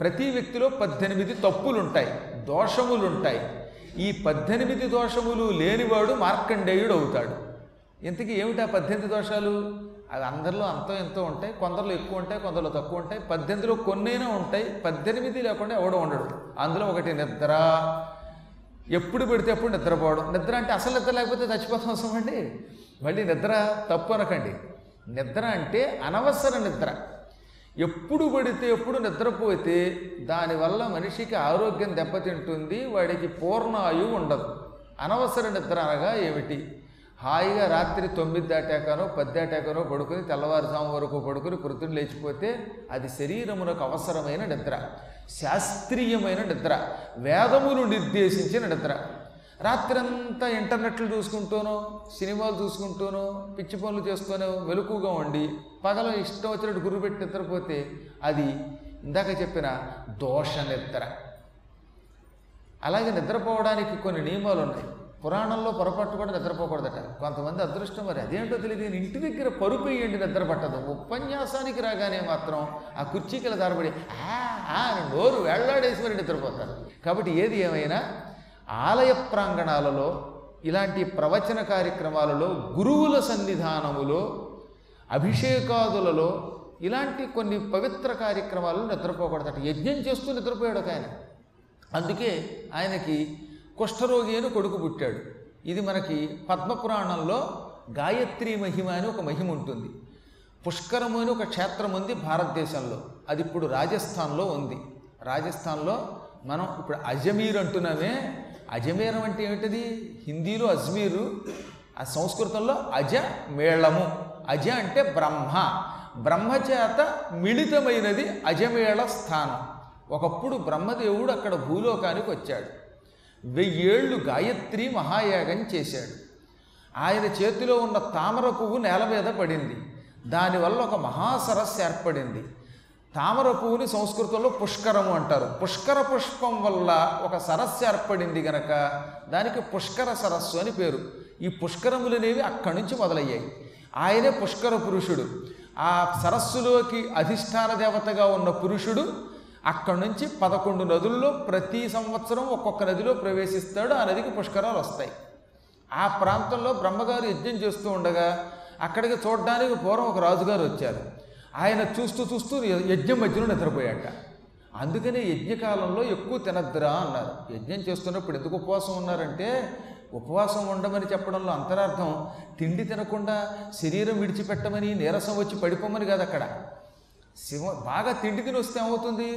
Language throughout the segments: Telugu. ప్రతి వ్యక్తిలో 18 తప్పులుంటాయి, దోషములుంటాయి. ఈ 18 దోషములు లేనివాడు మార్కండేయుడు అవుతాడు. ఇంతకీ ఏమిటి ఆ 18 దోషాలు? అవి అందరిలో అంతో ఎంతో ఉంటాయి, కొందరిలో ఎక్కువ ఉంటాయి, కొందరిలో తక్కువ ఉంటాయి. 18లో కొన్నైనా ఉంటాయి, 18 లేకుండా ఎవడో ఉండడు. అందులో ఒకటి నిద్ర. ఎప్పుడు పెడితే ఎప్పుడు నిద్రపోవడం. నిద్ర అంటే అసలు నిద్ర లేకపోతే చచ్చిపోతాం అవసరం అండి. మళ్ళీ నిద్ర తప్పు అనకండి, నిద్ర అంటే అనవసర నిద్ర. ఎప్పుడు పడితే ఎప్పుడు నిద్రపోతే దానివల్ల మనిషికి ఆరోగ్యం దెబ్బతింటుంది, వాడికి పూర్ణాయువు ఉండదు. అనవసర నిద్ర అనగా ఏమిటి? హాయిగా రాత్రి 9 దాటాకనో 10 దాటాకనో పడుకుని తెల్లవారుజాము వరకు పడుకుని పొద్దున లేచిపోతే అది శరీరమునకు అవసరమైన నిద్ర, శాస్త్రీయమైన నిద్ర, వేదములు నిర్దేశించిన నిద్ర. రాత్రంతా ఇంటర్నెట్లు చూసుకుంటూనో సినిమాలు చూసుకుంటూనో పిచ్చి పనులు చేసుకొని మెలకుగా ఉండి పగల ఇష్టం వచ్చినట్టు గురిపెట్టి నిద్రపోతే అది ఇందాక చెప్పిన దోష నిద్ర. అలాగే నిద్రపోవడానికి కొన్ని నియమాలు ఉన్నాయి. పురాణంలో పొరపాటు కూడా నిద్రపోకూడదట. కొంతమంది అదృష్టం, మరి అదేంటో తెలియదు, నేను ఇంటి దగ్గర పరుపు వేయండి నిద్ర పట్టదు. ఉపన్యాసానికి రాగానే మాత్రం ఆ కుర్చీకిల దారబడి ఆ నోరు వేళ్లాడేసి మరి నిద్రపోతారు. కాబట్టి ఏది ఏమైనా ఆలయ ప్రాంగణాలలో ఇలాంటి ప్రవచన కార్యక్రమాలలో, గురువుల సన్నిధానములో, అభిషేకాదులలో ఇలాంటి కొన్ని పవిత్ర కార్యక్రమాలలో నిద్రపోకూడదట. యజ్ఞం చేస్తూ నిద్రపోయాడు ఒక ఆయన. అందుకే ఆయనకి కుష్ఠరోగి అని కొడుకు పుట్టాడు. ఇది మనకి పద్మపురాణంలో గాయత్రి మహిమ అని ఒక మహిమ ఉంటుంది. పుష్కరము అని ఒక క్షేత్రం ఉంది భారతదేశంలో, అది ఇప్పుడు రాజస్థాన్లో ఉంది. రాజస్థాన్లో మనం ఇప్పుడు అజమీర్ అంటున్నామే, అజమేరం అంటే ఏమిటది? హిందీలో అజ్మీరు, ఆ సంస్కృతంలో అజమేళము. అజ అంటే బ్రహ్మ, బ్రహ్మచేత మిళితమైనది అజమేళ స్థానం. ఒకప్పుడు బ్రహ్మదేవుడు అక్కడ భూలోకానికి వచ్చాడు, 1000 ఏళ్ళు గాయత్రి మహాయాగం చేశాడు. ఆయన చేతిలో ఉన్న తామర పువ్వు నేల మీద పడింది, దానివల్ల ఒక మహాసరస్సు ఏర్పడింది. తామర పువ్వుని సంస్కృతంలో పుష్కరము అంటారు. పుష్కర పుష్పం వల్ల ఒక సరస్సు ఏర్పడింది గనక దానికి పుష్కర సరస్సు అని పేరు. ఈ పుష్కరములనేవి అక్కడి నుంచి మొదలయ్యాయి. ఆయనే పుష్కర పురుషుడు. ఆ సరస్సులోకి అధిష్టాన దేవతగా ఉన్న పురుషుడు అక్కడి నుంచి 11 నదుల్లో ప్రతి సంవత్సరం ఒక్కొక్క నదిలో ప్రవేశిస్తాడు, ఆ నదికి పుష్కరాలు వస్తాయి. ఆ ప్రాంతంలో బ్రహ్మగారు యజ్ఞం చేస్తూ ఉండగా అక్కడికి చూడడానికి పూర్వం ఒక రాజుగారు వచ్చారు. ఆయన చూస్తూ చూస్తూ యజ్ఞం మధ్యలో నిద్రపోయాట. అందుకనే యజ్ఞకాలంలో ఎక్కువ తినద్దురా అన్నారు. యజ్ఞం చేస్తున్నప్పుడు ఎందుకు ఉపవాసం ఉన్నారంటే, ఉపవాసం ఉండమని చెప్పడంలో అంతరార్థం తిండి తినకుండా శరీరం విడిచిపెట్టమని, నీరసం వచ్చి పడిపోమని కాదు. అక్కడ బాగా తిండి తిని వస్తే ఏమవుతుంది?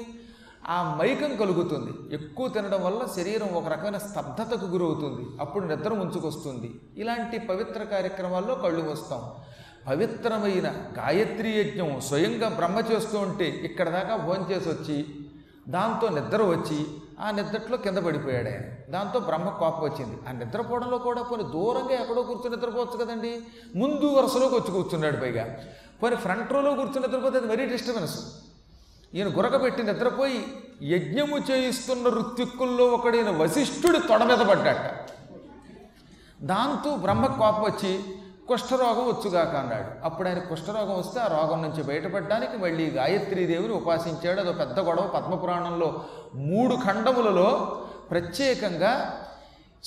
ఆ మైకం కలుగుతుంది. ఎక్కువ తినడం వల్ల శరీరం ఒక రకమైన స్తబ్దతకు గురవుతుంది, అప్పుడు నిద్ర ముంచుకొస్తుంది. ఇలాంటి పవిత్ర కార్యక్రమాల్లో కళ్ళు వస్తాం. పవిత్రమైన గాయత్రి యజ్ఞం స్వయంగా బ్రహ్మ చేస్తూ ఉంటే ఇక్కడ దాకా భోంచేసి వచ్చి దాంతో నిద్ర వచ్చి ఆ నిద్రలో కింద పడిపోయాడు ఆయన. దాంతో బ్రహ్మ కోపం వచ్చింది. ఆ నిద్రపోవడంలో కూడా కొన్ని దూరంగా ఎక్కడో కూర్చుని నిద్రపోవచ్చు కదండి, ముందు వరుసలోకి వచ్చి కూర్చున్నాడు. పైగా కొన్ని ఫ్రంట్ రోలో కూర్చుని నిద్రపోతే అది మరీ డిస్టర్బెన్స్. ఈయన గురకబెట్టి నిద్రపోయి యజ్ఞము చేయిస్తున్న ఋత్విక్కుల్లో ఒకడైన వశిష్ఠుడి తొడ మీద పడ్డాట. దాంతో బ్రహ్మ కోపం వచ్చి కుష్ఠరోగం వచ్చుగాక అన్నాడు. అప్పుడు ఆయన కుష్ఠరోగం వస్తే ఆ రోగం నుంచి బయటపడడానికి మళ్ళీ గాయత్రీదేవిని ఉపాసించాడు. అదో పెద్ద గొడవ. పద్మపురాణంలో 3 ఖండములలో ప్రత్యేకంగా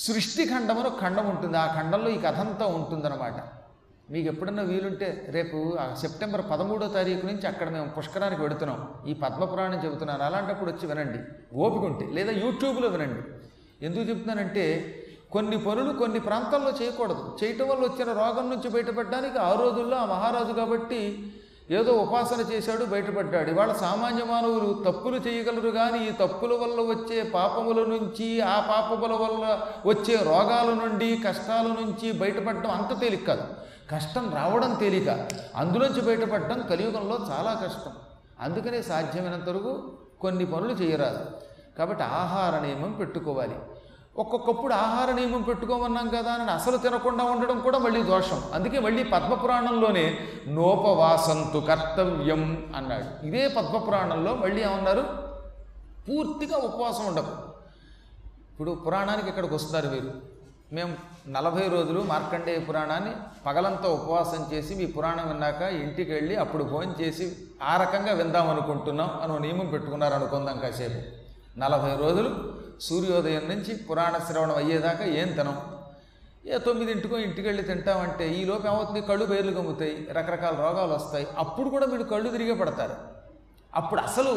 సృష్టి ఖండం అని ఒక ఖండం ఉంటుంది. ఆ ఖండంలో ఈ కథ అంతా ఉంటుందన్నమాట. మీకు ఎప్పుడన్నా వీలుంటే రేపు సెప్టెంబర్ 13వ తారీఖు నుంచి అక్కడ మేము పుష్కరానికి వెడుతున్నాం. ఈ పద్మపురాణం చెబుతున్నాను, అలాంటప్పుడు వచ్చి వినండి ఓపిక ఉంటే, లేదా యూట్యూబ్లో వినండి. ఎందుకు చెప్తున్నానంటే కొన్ని పనులు కొన్ని ప్రాంతాల్లో చేయకూడదు. చేయటం వల్ల వచ్చిన రోగం నుంచి బయటపడడానికి ఆ రోజుల్లో ఆ మహారాజు కాబట్టి ఏదో ఉపాసన చేశాడు, బయటపడ్డాడు. ఇవాళ సామాన్య మానవులు తప్పులు చేయగలరు, కానీ ఈ తప్పుల వల్ల వచ్చే పాపముల నుంచి, ఆ పాపముల వల్ల వచ్చే రోగాల నుండి, కష్టాల నుంచి బయటపడడం అంత తేలిక కాదు. కష్టం రావడం తేలిక, అందులోంచి బయటపడడం కలియుగంలో చాలా కష్టం. అందుకనే సాధ్యమైనంత వరకు కొన్ని పనులు చేయరాదు. కాబట్టి ఆహార నియమం పెట్టుకోవాలి. ఒక్కొక్కప్పుడు ఆహార నియమం పెట్టుకోమన్నాం కదా అని అసలు తినకుండా ఉండడం కూడా మళ్ళీ దోషం. అందుకే మళ్ళీ పద్మపురాణంలోనే నోపవాసంతు కర్తవ్యం అన్నాడు. ఇదే పద్మపురాణంలో మళ్ళీ ఏమన్నారు? పూర్తిగా ఉపవాసం ఉండకు. ఇప్పుడు పురాణానికి ఇక్కడికి వస్తున్నారు మీరు, మేము 40 రోజులు మార్కండేయ పురాణాన్ని పగలంతా ఉపవాసం చేసి మీ పురాణం విన్నాక ఇంటికి వెళ్ళి అప్పుడు భోజనం చేసి ఆ రకంగా విందాం అనుకుంటున్నాం అని నియమం పెట్టుకున్నారు అనుకుందాం. కాసేపు 40 రోజులు సూర్యోదయం నుంచి పురాణ శ్రవణం అయ్యేదాకా ఏం తినం, ఏ 9 గంటలకో ఇంటికి వెళ్ళి తింటామంటే ఈ లోపు ఏమవుతుంది, కళ్ళు బయర్లు కమ్ముతాయి, రకరకాల రోగాలు వస్తాయి. అప్పుడు కూడా మీరు కళ్ళు తిరిగే పడతారు. అప్పుడు అసలు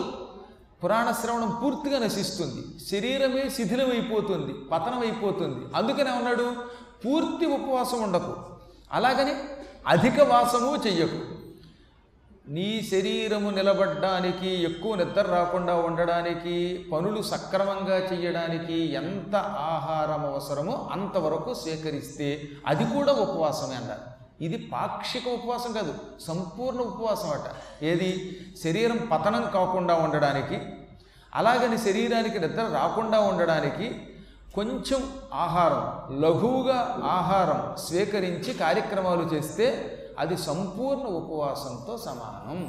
పురాణ శ్రవణం పూర్తిగా నశిస్తుంది, శరీరమే శిథిలమైపోతుంది, పతనమైపోతుంది. అందుకనే అన్నాడు పూర్తి ఉపవాసం ఉండకు, అలాగని అధిక వాసము చెయ్యకు. నీ శరీరము నిలబడ్డానికి, ఎక్కువ నిద్ర రాకుండా ఉండడానికి, పనులు సక్రమంగా చెయ్యడానికి ఎంత ఆహారం అవసరమో అంతవరకు స్వీకరిస్తే అది కూడా ఉపవాసమే అన్నారు. ఇది పాక్షిక ఉపవాసం కాదు, సంపూర్ణ ఉపవాసం అట. ఏది, శరీరం పతనం కాకుండా ఉండడానికి, అలాగని శరీరానికి నిద్ర రాకుండా ఉండడానికి కొంచెం ఆహారం, లఘువుగా ఆహారం స్వీకరించి కార్యక్రమాలు చేస్తే అది సంపూర్ణ ఉపవాసంతో సమానం.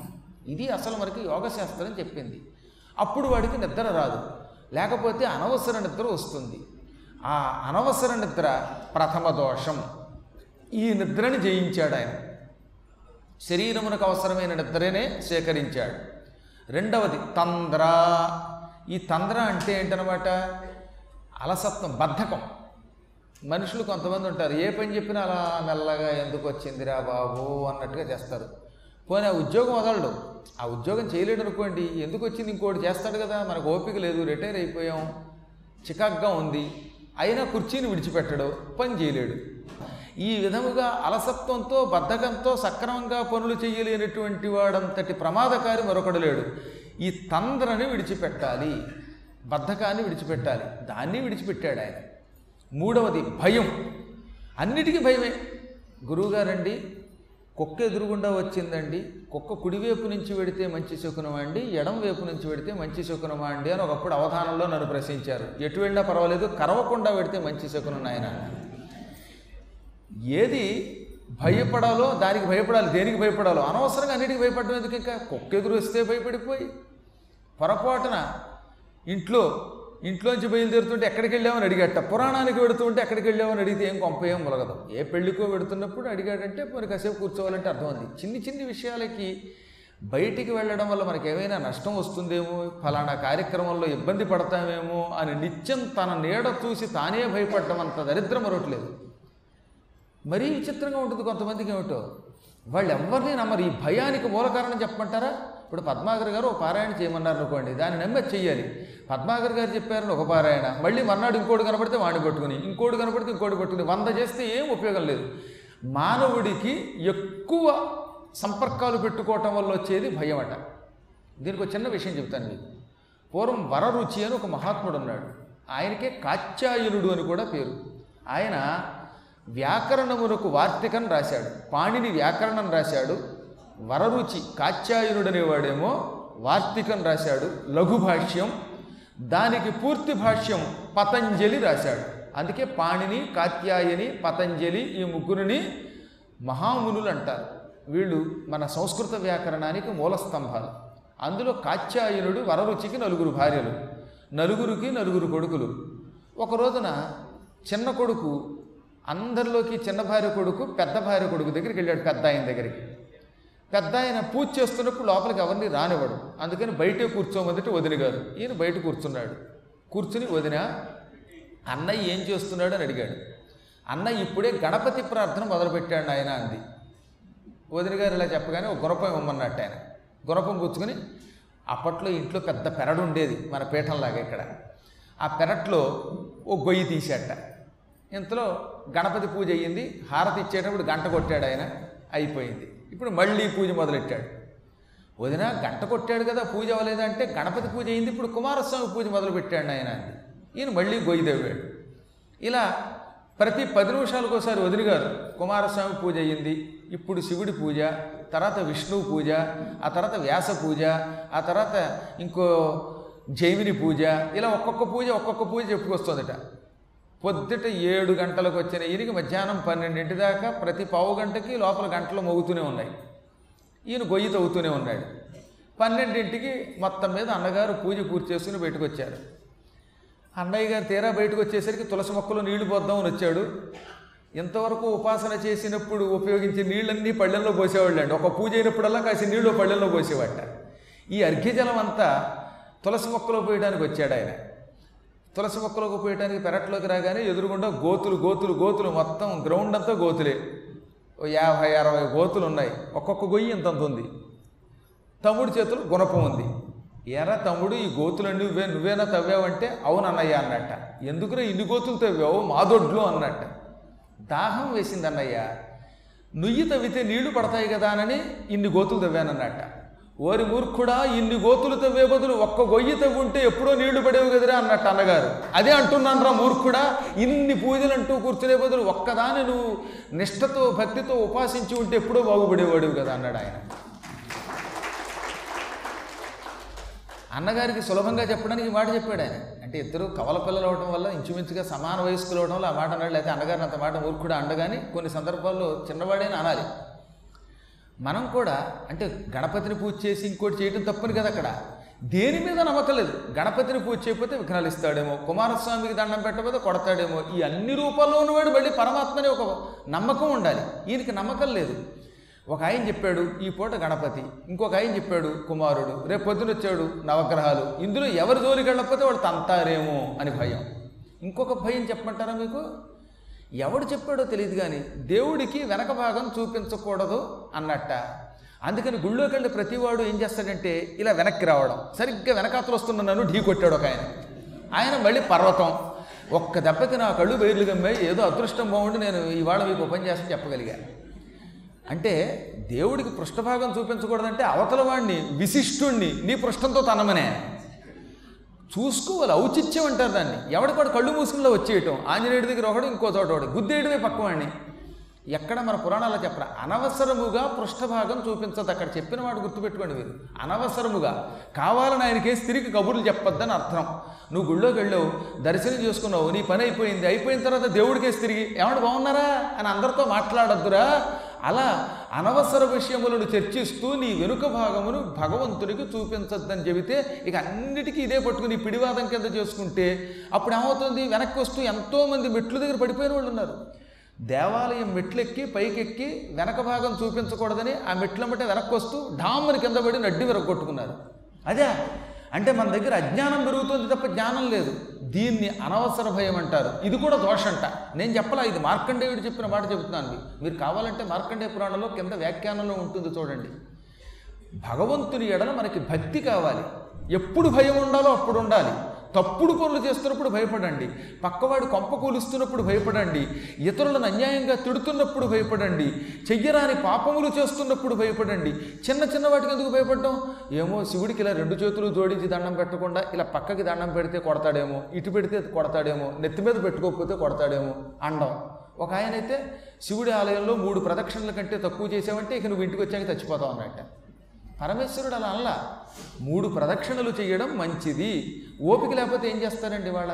ఇది అసలు మనకి యోగశాస్త్రం చెప్పింది. అప్పుడు వాడికి నిద్ర రాదు, లేకపోతే అనవసర నిద్ర వస్తుంది. ఆ అనవసర నిద్ర ప్రథమ దోషం. ఈ నిద్రని జయించాడు ఆయన, శరీరమునకు అవసరమైన నిద్రనే సేకరించాడు. రెండవది తంద్ర. ఈ తంద్ర అంటే ఏంటనమాట, అలసత్వం, బద్ధకం. మనుషులు కొంతమంది ఉంటారు, ఏ పని చెప్పినా అలా మెల్లగా ఎందుకు వచ్చిందిరా బాబు అన్నట్టుగా చేస్తారు. పోనీ ఆ ఉద్యోగం వదలడు, ఆ ఉద్యోగం చేయలేడు అనుకోండి, ఎందుకు వచ్చింది ఇంకోటి చేస్తాడు కదా, మనకు ఓపిక లేదు, రిటైర్ అయిపోయాం, చికాగ్గా ఉంది, అయినా కుర్చీని విడిచిపెట్టడు, పని చేయలేడు. ఈ విధముగా అలసత్వంతో బద్ధకంతో సక్రమంగా పనులు చేయలేనటువంటి వాడంతటి ప్రమాదకారి మరొకడు లేడు. ఈ తంద్రని విడిచిపెట్టాలి, బద్ధకాన్ని విడిచిపెట్టాలి, దాన్ని విడిచిపెట్టాడు ఆయన. మూడవది భయం. అన్నిటికీ భయమే. గురువుగారండి, కుక్క ఎదురుగుండా వచ్చిందండి, కుక్క కుడివైపు నుంచి వెడితే మంచి శకునమా అండి, ఎడం వైపు నుంచి వెడితే మంచి శకునమా అండి అని ఒకప్పుడు అవధానంలో నన్ను ప్రశ్నించారు. ఎటు వెళ్ళినా పర్వాలేదు, కరవకుండా వెడితే మంచి శకునం నాయన. ఏది భయపడాలో దానికి భయపడాలి, దేనికి భయపడాలో అనవసరంగా అన్నిటికీ భయపడడం ఎందుకు. ఇంకా కుక్క ఎదురు వస్తే భయపడిపోయి పొరపాటున ఇంట్లోంచి బయలుదేరుతుంటే ఎక్కడికి వెళ్ళామని అడిగట, పురాణానికి పెడుతుంటే ఎక్కడికి వెళ్ళామని అడిగితే ఏం కొంపేం మొలగదు. ఏ పెళ్ళికో పెడుతున్నప్పుడు అడిగాడంటే మరి కాసేపు కూర్చోవాలంటే అర్థం ఉంది. చిన్ని చిన్ని విషయాలకి బయటికి వెళ్ళడం వల్ల మనకు ఏమైనా నష్టం వస్తుందేమో, ఫలానా కార్యక్రమంలో ఇబ్బంది పడతామేమో అని నిత్యం తన నీడ చూసి తానే భయపడడం అంత దరిద్రం మరొకట్లేదు. మరీ విచిత్రంగా ఉంటుంది కొంతమందికి, ఏమిటో వాళ్ళు ఎవరిని నమ్మరు. ఈ భయానికి మూల కారణం చెప్పమంటారా, ఇప్పుడు పద్మాకర్ గారు ఒక పారాయణ చేయమన్నారు అనుకోండి, దాన్ని నమ్మే చెయ్యాలి. పద్మాకర్ గారు చెప్పారని ఒక పారాయణ, మళ్ళీ మర్నాడు ఇంకోటి కనపడితే వాడిని పట్టుకుని, ఇంకోటి కనపడితే ఇంకోటి పట్టుకుని, 100 చేస్తే ఏం ఉపయోగం లేదు. మానవుడికి ఎక్కువ సంపర్కాలు పెట్టుకోవటం వల్ల వచ్చేది భయం అట. దీనికి ఒక చిన్న విషయం చెప్తాను మీకు. పూర్వం వరరుచి అని ఒక మహాత్ముడు ఉన్నాడు, ఆయనకే కాత్యాయనుడు అని కూడా పేరు. ఆయన వ్యాకరణమునకు వార్తికం రాశాడు, పాణిని వ్యాకరణం రాశాడు, వరరుచి కాత్యాయనుడు అనేవాడేమో వార్తికం రాశాడు, లఘుభాష్యం, దానికి పూర్తి భాష్యం పతంజలి రాశాడు. అందుకే పాణిని, కాత్యాయని, పతంజలి ఈ ముగ్గురిని మహామునులు అంటారు. వీళ్ళు మన సంస్కృత వ్యాకరణానికి మూల స్తంభాలు. అందులో కాత్యాయనుడు వరరుచికి 4 భార్యలు, 4 కొడుకులు. ఒక రోజున చిన్న కొడుకు అందరిలోకి చిన్న భార్య కొడుకు పెద్ద భార్య కొడుకు దగ్గరికి వెళ్ళాడు, పెద్ద ఆయన దగ్గరికి. పెద్ద ఆయన పూజ చేస్తున్నప్పుడు లోపలికి ఎవరిని రానివ్వడు, అందుకని బయటే కూర్చోమందిట వదిన గారు. ఈయన బయట కూర్చున్నాడు. కూర్చుని వదిన అన్నయ్య ఏం చేస్తున్నాడు అని అడిగాడు. అన్నయ్య ఇప్పుడే గణపతి ప్రార్థన మొదలుపెట్టాడు ఆయన అంది. వదిన గారు ఇలా చెప్పగానే ఒక గుణపం ఇవ్వమన్నట్టు ఆయన గుణపం కూర్చుకుని, అప్పట్లో ఇంట్లో పెద్ద పెరడు ఉండేది మన పీఠంలాగా ఇక్కడ, ఆ పెరట్లో ఓ గొయ్యి తీసేట. ఇంతలో గణపతి పూజ అయ్యింది, హారతి ఇచ్చేటప్పుడు గంట కొట్టాడు ఆయన, అయిపోయింది. ఇప్పుడు మళ్ళీ పూజ మొదలెట్టాడు. వదిన గంట కొట్టాడు కదా పూజ అవ్వలేదంటే, గణపతి పూజ అయింది ఇప్పుడు కుమారస్వామి పూజ మొదలుపెట్టాడు ఆయన అంది. ఈయన మళ్ళీ గొయ్యి తవ్వాడు. ఇలా ప్రతి 10 నిమిషాలకోసారి వదిన గారు కుమారస్వామి పూజ అయ్యింది, ఇప్పుడు శివుడి పూజ, తర్వాత విష్ణువు పూజ, ఆ తర్వాత వ్యాస పూజ, ఆ తర్వాత ఇంకో జైమిని పూజ, ఇలా ఒక్కొక్క పూజ చెప్పుకొస్తుందట. పొద్దుట 7 గంటలకు వచ్చిన ఈయనకి మధ్యాహ్నం 12 దాకా ప్రతి పావు గంటకి లోపల గంటలు మోగుతూనే ఉన్నాయి. ఈయన గొయ్యి తవ్వుతూనే ఉన్నాడు. 12ంటికి మొత్తం మీద అన్నగారు పూజ పూర్తి చేసుకుని బయటకు వచ్చారు. అన్నయ్య గారు తీరా బయటకు వచ్చేసరికి తులసి మొక్కలో నీళ్లు పోద్దామని వచ్చాడు. ఇంతవరకు ఉపాసన చేసినప్పుడు ఉపయోగించే నీళ్ళన్నీ పళ్ళెంలో పోసేవాళ్ళండి. ఒక పూజ అయినప్పుడల్లా కాసి నీళ్ళు పళ్ళెంలో పోసేవాళ్ళ. ఈ అర్ఘ్యజలం అంతా తులసి మొక్కలో పోయడానికి వచ్చాడు ఆయన. తులసి మొక్కలోకి పోయడానికి పెరట్లోకి రాగానే ఎదురుగుండా గోతులు గోతులు గోతులు, మొత్తం గ్రౌండ్ అంతా గోతులే. 50-60 గోతులు ఉన్నాయి. ఒక్కొక్క గొయ్యి ఇంతంత ఉంది. తమ్ముడి చేతులు గుణపం ఉంది. ఎరా తమ్ముడు, ఈ గోతులన్నీ నువ్వేనా తవ్వావంటే అవునన్నయ్య అన్నట్ట. ఎందుకురా ఇన్ని గోతులు తవ్వావు? మాదొడ్లు అన్నట్ట. దాహం వేసింది అన్నయ్య, నుయ్యి తవ్వితే నీళ్లు పడతాయి కదా అని ఇన్ని గోతులు తవ్వానన్నట్ట. ఓరి మూర్ఖుడా, ఇన్ని గోతులు తవ్వే బదులు ఒక్క గొయ్యి తవ్వుంటే ఎప్పుడో నీళ్లు పడేవి కదరా అన్నట్టు అన్నగారు. అదే అంటున్నాను రా మూర్ఖుడా, ఇన్ని పూజలు అంటూ కూర్చునే బదులు ఒక్కదాన్ని నువ్వు నిష్ఠతో భక్తితో ఉపాసించి ఉంటే ఎప్పుడో బాగుపడేవాడివి కదా అన్నాడు ఆయన. అన్నగారికి సులభంగా చెప్పడానికి ఈ మాట చెప్పాడు ఆయన. అంటే ఇద్దరు కవల పిల్లలు అవడం వల్ల, ఇంచుమించుగా సమాన వయస్కులు అవడం వల్ల ఆ మాట అన్నాడు. అయితే అన్నగారిని అంత మాట మూర్ఖుడా అండగాని కొన్ని సందర్భాల్లో చిన్నవాడైనా అనాలి. మనం కూడా అంటే గణపతిని పూజ చేసి ఇంకోటి చేయడం తప్పని కదా. అక్కడ దేని మీద నమ్మకలేదు. గణపతిని పూజ చేయకపోతే విఘ్నాలు ఇస్తాడేమో, కుమారస్వామికి దండం పెట్టకపోతే కొడతాడేమో, ఈ అన్ని రూపాల్లో ఉన్నవాడు మళ్ళీ పరమాత్మనే ఒక నమ్మకం ఉండాలి. ఈయనకి నమ్మకం లేదు. ఒక ఆయన చెప్పాడు ఈ పూట గణపతి, ఇంకొక ఆయన చెప్పాడు కుమారుడు, రేపు పొద్దున వచ్చాడు నవగ్రహాలు, ఇందులో ఎవరు జోలికి వెళ్ళకపోతే వాడు తంతారేమో అని భయం. ఇంకొక భయం చెప్పమంటారా మీకు? ఎవడు చెప్పాడో తెలియదు కానీ దేవుడికి వెనక భాగం చూపించకూడదు అన్నట్ట. అందుకని గుళ్ళోకి వెళ్ళి ప్రతివాడు ఏం చేస్తాడంటే ఇలా వెనక్కి రావడం. సరిగ్గా వెనకాతలు వస్తున్న నన్ను ఢీ కొట్టాడు ఒక ఆయన. ఆయన మళ్ళీ పర్వతం. ఒక్క దెబ్బకి నా కళ్ళు బయర్లు గమ్మాయి. ఏదో అదృష్టం బాగుండి నేను ఇవాళ మీకు ఉపన్యాసం చెప్పగలిగాను. అంటే దేవుడికి పృష్ఠభాగం చూపించకూడదంటే అవతల వాడిని, విశిష్టుణ్ణి నీ పృష్ఠంతో తనమనే చూసుకోవాలి. ఔచిత్యం అంటారు దాన్ని. ఎవడికడు కళ్ళు మూసుకుల్లో వచ్చేయటం. ఆంజనేయుడి దగ్గర ఒకడు, ఇంకో చోట ఒకడు, గుద్దేయడమే పక్కవాడిని. ఎక్కడ మన పురాణాల్లో చెప్పరా, అనవసరముగా పృష్ఠభాగం చూపించదు. అక్కడ చెప్పిన వాడు గుర్తుపెట్టుకోండి మీరు. అనవసరముగా కావాలని ఆయనకేసి తిరిగి కబుర్లు చెప్పొద్దని అర్థం. నువ్వు గుళ్ళోకి వెళ్ళావు, దర్శనం చేసుకున్నావు, నీ పని అయిపోయింది. అయిపోయిన తర్వాత దేవుడికేసి తిరిగి ఏమంటే బాగున్నారా అని అందరితో మాట్లాడద్దురా. అలా అనవసర విషయములను చర్చిస్తూ నీ వెనుక భాగమును భగవంతుడికి చూపించద్దని చెబితే ఇక అన్నిటికీ ఇదే పట్టుకుని పిడివాదం కింద చేసుకుంటే అప్పుడు ఏమవుతుంది? వెనక్కి వస్తూ ఎంతోమంది మెట్లు దగ్గర పడిపోయిన వాళ్ళు ఉన్నారు. దేవాలయం మెట్లెక్కి పైకెక్కి వెనక భాగం చూపించకూడదని ఆ మెట్లమ్మటే వెనక్కి వస్తూ ఢామ్మని కింద పడి నడ్డి విరగొట్టుకున్నారు. అదే అంటే మన దగ్గర అజ్ఞానం పెరుగుతుంది తప్ప జ్ఞానం లేదు. దీన్ని అనవసర భయం అంటారు. ఇది కూడా దోషంట. నేను చెప్పలా, ఇది మార్కండేయుడు చెప్పిన మాట చెబుతున్నాను. మీరు కావాలంటే మార్కండేయ పురాణంలో కింద వ్యాఖ్యానంలో ఉంటుంది చూడండి. భగవంతుని ఎడల మనకి భక్తి కావాలి. ఎప్పుడు భయం ఉండాలో అప్పుడు ఉండాలి. తప్పుడు పనులు చేస్తున్నప్పుడు భయపడండి. పక్కవాడు కొంప కూలుస్తున్నప్పుడు భయపడండి. ఇతరులను అన్యాయంగా తిడుతున్నప్పుడు భయపడండి. చెయ్యరాని పాపములు చేస్తున్నప్పుడు భయపడండి. చిన్న చిన్న వాటికి ఎందుకు భయపడ్డం? ఏమో శివుడికి ఇలా రెండు చేతులు జోడించి దండం పెట్టకుండా ఇలా పక్కకి దండం పెడితే కొడతాడేమో, ఇటు పెడితే కొడతాడేమో, నెత్తి మీద పెట్టుకోకపోతే కొడతాడేమో అండం. ఒక ఆయన అయితే శివుడి ఆలయంలో 3 ప్రదక్షిణల కంటే తక్కువ చేసావంటే ఇక నువ్వు ఇంటికి వచ్చాక చచ్చిపోతావు అన్నట్ట. పరమేశ్వరుడు అలా అనలా. 3 ప్రదక్షిణలు చేయడం మంచిది. ఓపిక లేకపోతే ఏం చేస్తారండి? వాళ్ళ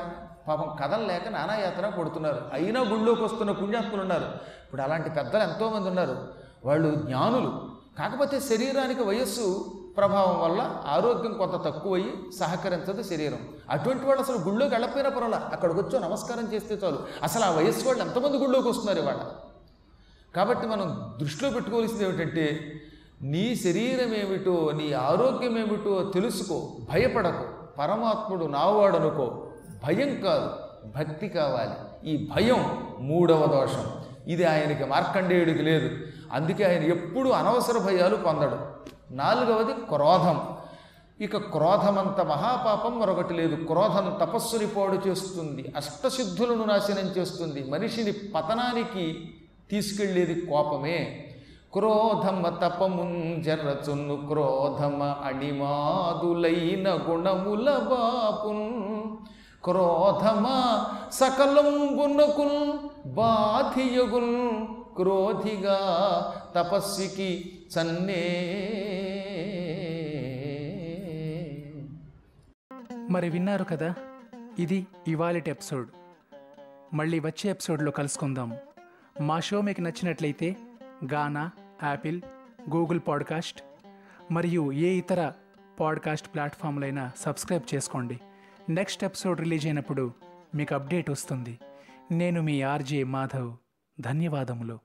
పాపం కథలు లేక నానాయాతన పడుతున్నారు. అయినా గుళ్ళోకి వస్తున్న పుణ్యాత్ములు ఉన్నారు. ఇప్పుడు అలాంటి పెద్దలు ఎంతోమంది ఉన్నారు. వాళ్ళు జ్ఞానులు. కాకపోతే శరీరానికి వయస్సు ప్రభావం వల్ల ఆరోగ్యం కొంత తక్కువయ్యి సహకరించదు శరీరం. అటువంటి వాళ్ళు అసలు గుళ్ళోకి వెళ్ళకపోయినా పర్వాలా, అక్కడికి వచ్చో నమస్కారం చేస్తే చాలు. అసలు ఆ వయస్సు వాళ్ళు ఎంతమంది గుళ్ళోకి వస్తున్నారు ఇవాళ. కాబట్టి మనం దృష్టిలో పెట్టుకోవాల్సింది ఏమిటంటే నీ శరీరం ఏమిటో, నీ ఆరోగ్యం ఏమిటో తెలుసుకో. భయపడకు. పరమాత్ముడు నావాడు అనుకో. భయం కాదు, భక్తి కావాలి. ఈ భయం 3వ దోషం. ఇది ఆయనకి, మార్కండేయుడికి లేదు. అందుకే ఆయన ఎప్పుడూ అనవసర భయాలు పొందడు. 4వది క్రోధం. ఇక క్రోధమంత మహాపాపం మరొకటి లేదు. క్రోధం తపస్సుని పాడు చేస్తుంది, అష్టసిద్ధులను నాశనం చేస్తుంది, మనిషిని పతనానికి తీసుకెళ్లేది కోపమే. క్రోధమ తపముంజరచును క్రోధమ అణిమాదులైన గుణముల బాపున్ క్రోధమ సకలంబునకున్ బాధియగున్ క్రోధిగా తపస్వికి సన్నే. మరి విన్నారు కదా, ఇది ఇవాళటి ఎపిసోడ్. మళ్ళీ వచ్చే ఎపిసోడ్లో కలుసుకుందాం. మా షో మీకు నచ్చినట్లయితే గానా, యాపిల్, గూగుల్ పాడ్కాస్ట్ మరియు ఏ ఇతర పాడ్కాస్ట్ ప్లాట్ఫామ్లైనా సబ్స్క్రైబ్ చేసుకోండి. నెక్స్ట్ ఎపిసోడ్ రిలీజ్ అయినప్పుడు మీకు అప్డేట్ వస్తుంది. నేను మీ ఆర్జే మాధవ్. ధన్యవాదములు.